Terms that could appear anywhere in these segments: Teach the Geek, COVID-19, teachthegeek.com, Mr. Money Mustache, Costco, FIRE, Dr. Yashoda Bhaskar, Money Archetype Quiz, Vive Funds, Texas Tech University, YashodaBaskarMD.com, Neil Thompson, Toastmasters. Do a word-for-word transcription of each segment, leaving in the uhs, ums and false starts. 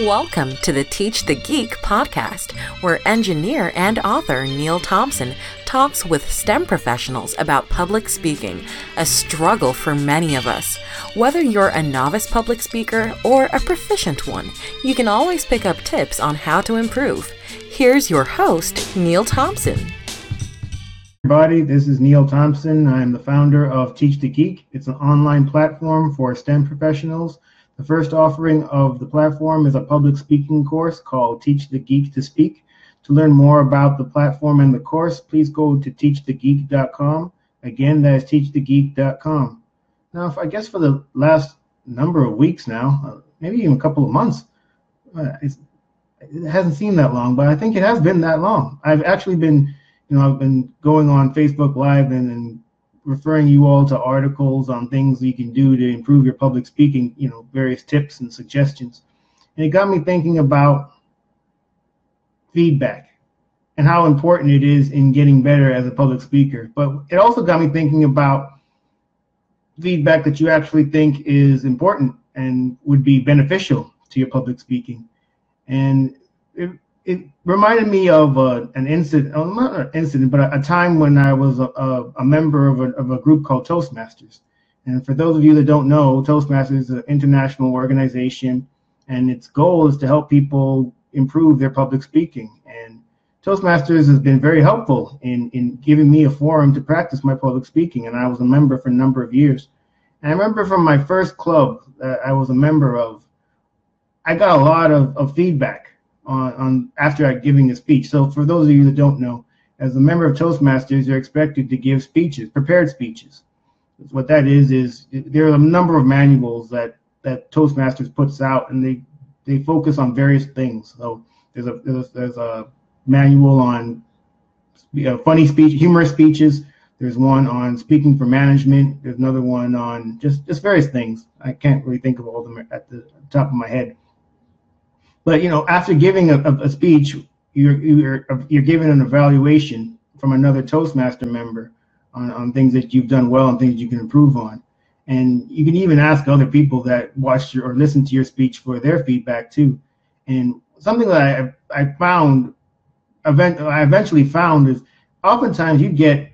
Welcome to the Teach the Geek podcast, where engineer and author Neil Thompson talks with STEM professionals about public speaking, a struggle for many of us. Whether you're a novice public speaker or a proficient one, you can always pick up tips on how to improve. Here's your host, Neil Thompson. Everybody, this is Neil Thompson. I'm the founder of Teach the Geek. It's an online platform for STEM professionals. The first offering of the platform is a public speaking course called Teach the Geek to Speak. To learn more about the platform and the course, please go to teach the geek dot com. Again, that is teach the geek dot com. Now, if, I guess for the last number of weeks now, uh, maybe even a couple of months, uh, it's, it hasn't seemed that long, but I think it has been that long. I've actually been, you know, I've been going on Facebook Live and, and referring you all to articles on things you can do to improve your public speaking, you know, various tips and suggestions. And it got me thinking about feedback and how important it is in getting better as a public speaker. But it also got me thinking about feedback that you actually think is important and would be beneficial to your public speaking. And it, it reminded me of uh, an incident, well, not an incident, but a, a time when I was a, a, a member of a, of a group called Toastmasters. And for those of you that don't know, Toastmasters is an international organization, and its goal is to help people improve their public speaking. And Toastmasters has been very helpful in, in giving me a forum to practice my public speaking, and I was a member for a number of years. And I remember from my first club that I was a member of, I got a lot of, of feedback On, on after I giving a speech. So for those of you that don't know, as a member of Toastmasters, you're expected to give speeches, prepared speeches. What that is is there are a number of manuals that, that Toastmasters puts out, and they, they focus on various things. So there's a there's, there's a manual on you know, funny speech, humorous speeches. There's one on speaking for management. There's another one on just just various things. I can't really think of all of them at the top of my head. But you know, after giving a, a speech, you're you're you're given an evaluation from another Toastmaster member on, on things that you've done well and things you can improve on, and you can even ask other people that watched your or listened to your speech for their feedback too. And something that I I found, event I eventually found is oftentimes you get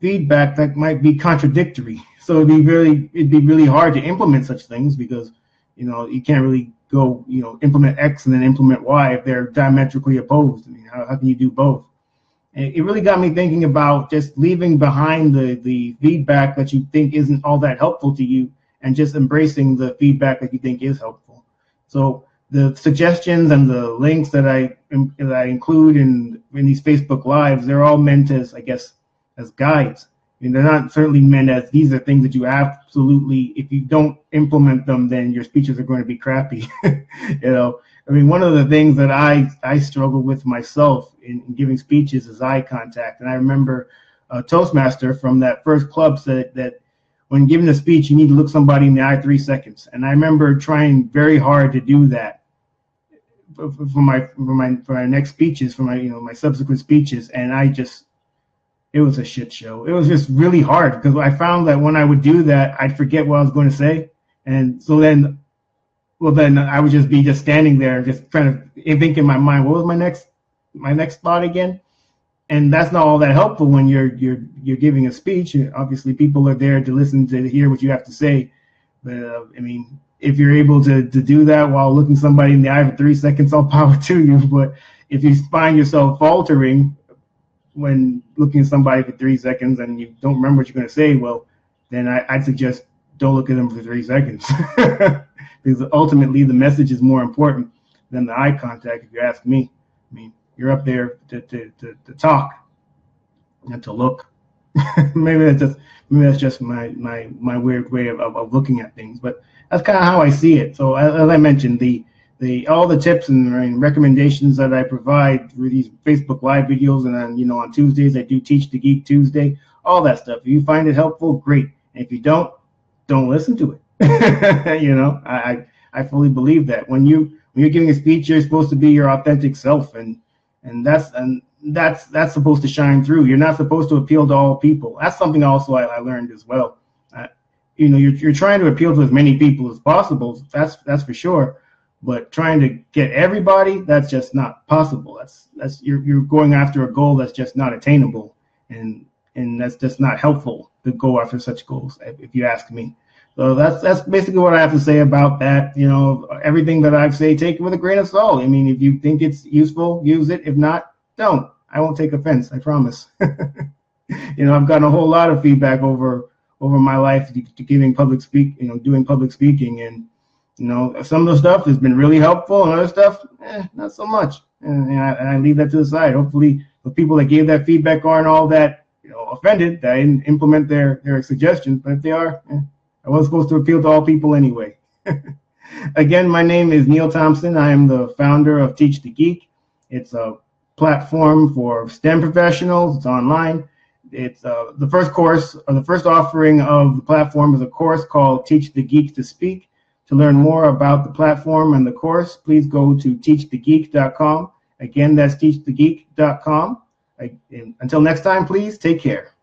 feedback that might be contradictory. So it'd be really it'd be really hard to implement such things because you know you can't really go, you know, implement X and then implement Y if they're diametrically opposed. I mean, how, how can you do both? And it really got me thinking about just leaving behind the, the feedback that you think isn't all that helpful to you and just embracing the feedback that you think is helpful. So the suggestions and the links that I that I include in, in these Facebook Lives, they're all meant as, I guess, as guides. I mean, they're not certainly meant as these are things that you absolutely, if you don't implement them, then your speeches are going to be crappy. you know, I mean, one of the things that I, I struggle with myself in, in giving speeches is eye contact. And I remember a Toastmaster from that first club said that when giving a speech, you need to look somebody in the eye three seconds. And I remember trying very hard to do that for my for my for my next speeches, for my you know my subsequent speeches, and I just. It was a shit show. It was just really hard because I found that when I would do that, I'd forget what I was going to say, and so then, well, then I would just be just standing there, just trying to think in my mind, what was my next, my next thought again? And that's not all that helpful when you're you're you're giving a speech. Obviously, people are there to listen to hear what you have to say, but uh, I mean, if you're able to to do that while looking somebody in the eye for three seconds, all power to you. But if you find yourself faltering when looking at somebody for three seconds and you don't remember what you're going to say, well, then I, I'd suggest don't look at them for three seconds. Because ultimately the message is more important than the eye contact, if you ask me. I mean, you're up there to to, to, to talk, not to look. maybe that's just maybe that's just my, my, my weird way of, of, of looking at things, but that's kind of how I see it. So as, as I mentioned, the The, all the tips and, and recommendations that I provide through these Facebook Live videos, and then, you know, on Tuesdays I do Teach the Geek Tuesday, all that stuff. If you find it helpful, great. And if you don't, don't listen to it. you know, I, I fully believe that when you when you're giving a speech, you're supposed to be your authentic self, and and that's and that's that's supposed to shine through. You're not supposed to appeal to all people. That's something also I, I learned as well. I, you know, you're you're trying to appeal to as many people as possible. That's that's for sure. But trying to get everybody, that's just not possible. That's that's you're you're going after a goal that's just not attainable, and and that's just not helpful to go after such goals, if you ask me. So that's that's basically what I have to say about that. You know, everything that I've say, take it with a grain of salt. I mean, if you think it's useful, use it. If not, don't. I won't take offense. I promise. You know, I've gotten a whole lot of feedback over over my life to giving public speak. You know, doing public speaking, and you know, some of the stuff has been really helpful, and other stuff, eh, not so much. And, and, I, and I leave that to the side. Hopefully, the people that gave that feedback aren't all that, you know, offended that I didn't implement their their suggestions. But if they are, eh, I was supposed to appeal to all people anyway. Again, my name is Neil Thompson. I am the founder of Teach the Geek. It's a platform for STEM professionals. It's online. It's uh, the first course, or the first offering of the platform, is a course called Teach the Geek to Speak. To learn more about the platform and the course, please go to teach the geek dot com. Again, that's teach the geek dot com. Until next time, please take care.